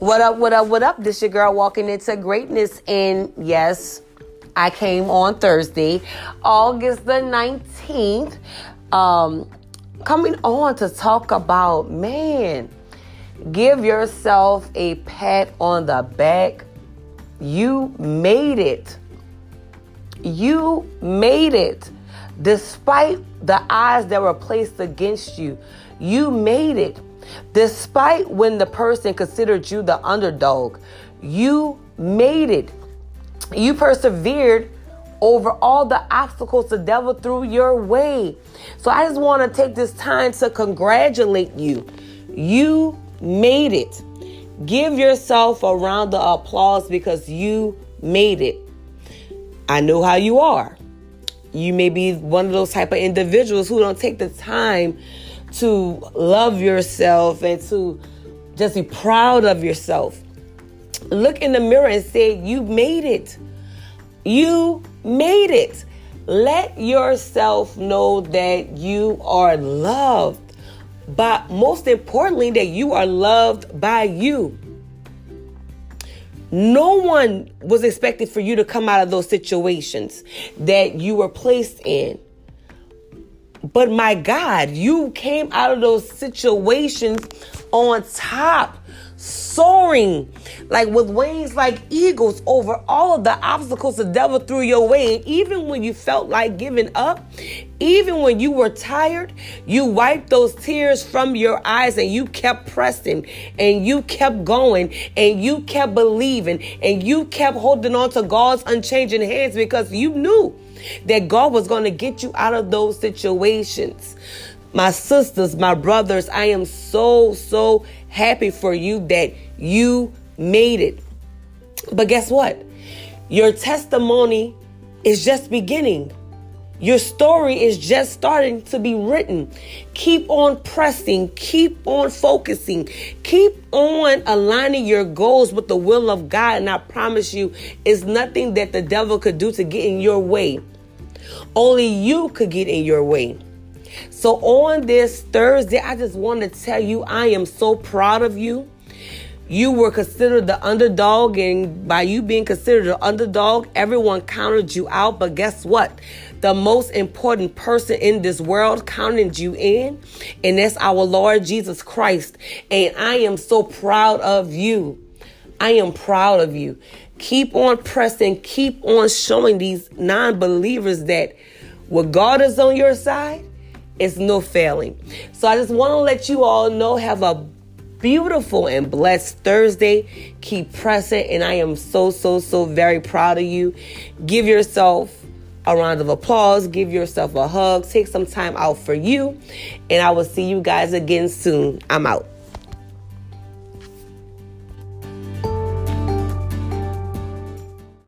What up, what up, what up? This your girl walking into greatness. And yes, I came on Thursday, August the 19th, coming on to talk about, man, give yourself a pat on the back. You made it. You made it. Despite the odds that were placed against you, you made it. Despite when the person considered you the underdog, you made it. You persevered over all the obstacles the devil threw your way. So I just want to take this time to congratulate you. You made it. Give yourself a round of applause because you made it. I know how you are. You may be one of those type of individuals who don't take the time to love yourself and to just be proud of yourself. Look in the mirror and say, you made it. You made it. Let yourself know that you are loved, but most importantly, that you are loved by you. No one was expected for you to come out of those situations that you were placed in. But my God, you came out of those situations on top, soaring, like with wings like eagles over all of the obstacles the devil threw your way. And even when you felt like giving up, even when you were tired, you wiped those tears from your eyes and you kept pressing and you kept going and you kept believing and you kept holding on to God's unchanging hands because you knew that God was going to get you out of those situations. My sisters, my brothers, I am so happy for you that you made it. But guess what? Your testimony is just beginning. Your story is just starting to be written. Keep on pressing. Keep on focusing. Keep on aligning your goals with the will of God. And I promise you, it's nothing that the devil could do to get in your way. Only you could get in your way. So on this Thursday, I just want to tell you, I am so proud of you. You were considered the underdog, and by you being considered the underdog, everyone counted you out. But guess what? The most important person in this world counted you in, and that's our Lord Jesus Christ. And I am so proud of you. I am proud of you. Keep on pressing. Keep on showing these non-believers that when God is on your side, it's no failing. So I just want to let you all know, have a beautiful and blessed Thursday. Keep pressing. And I am so very proud of you. Give yourself a round of applause. Give yourself a hug. Take some time out for you. And I will see you guys again soon. I'm out.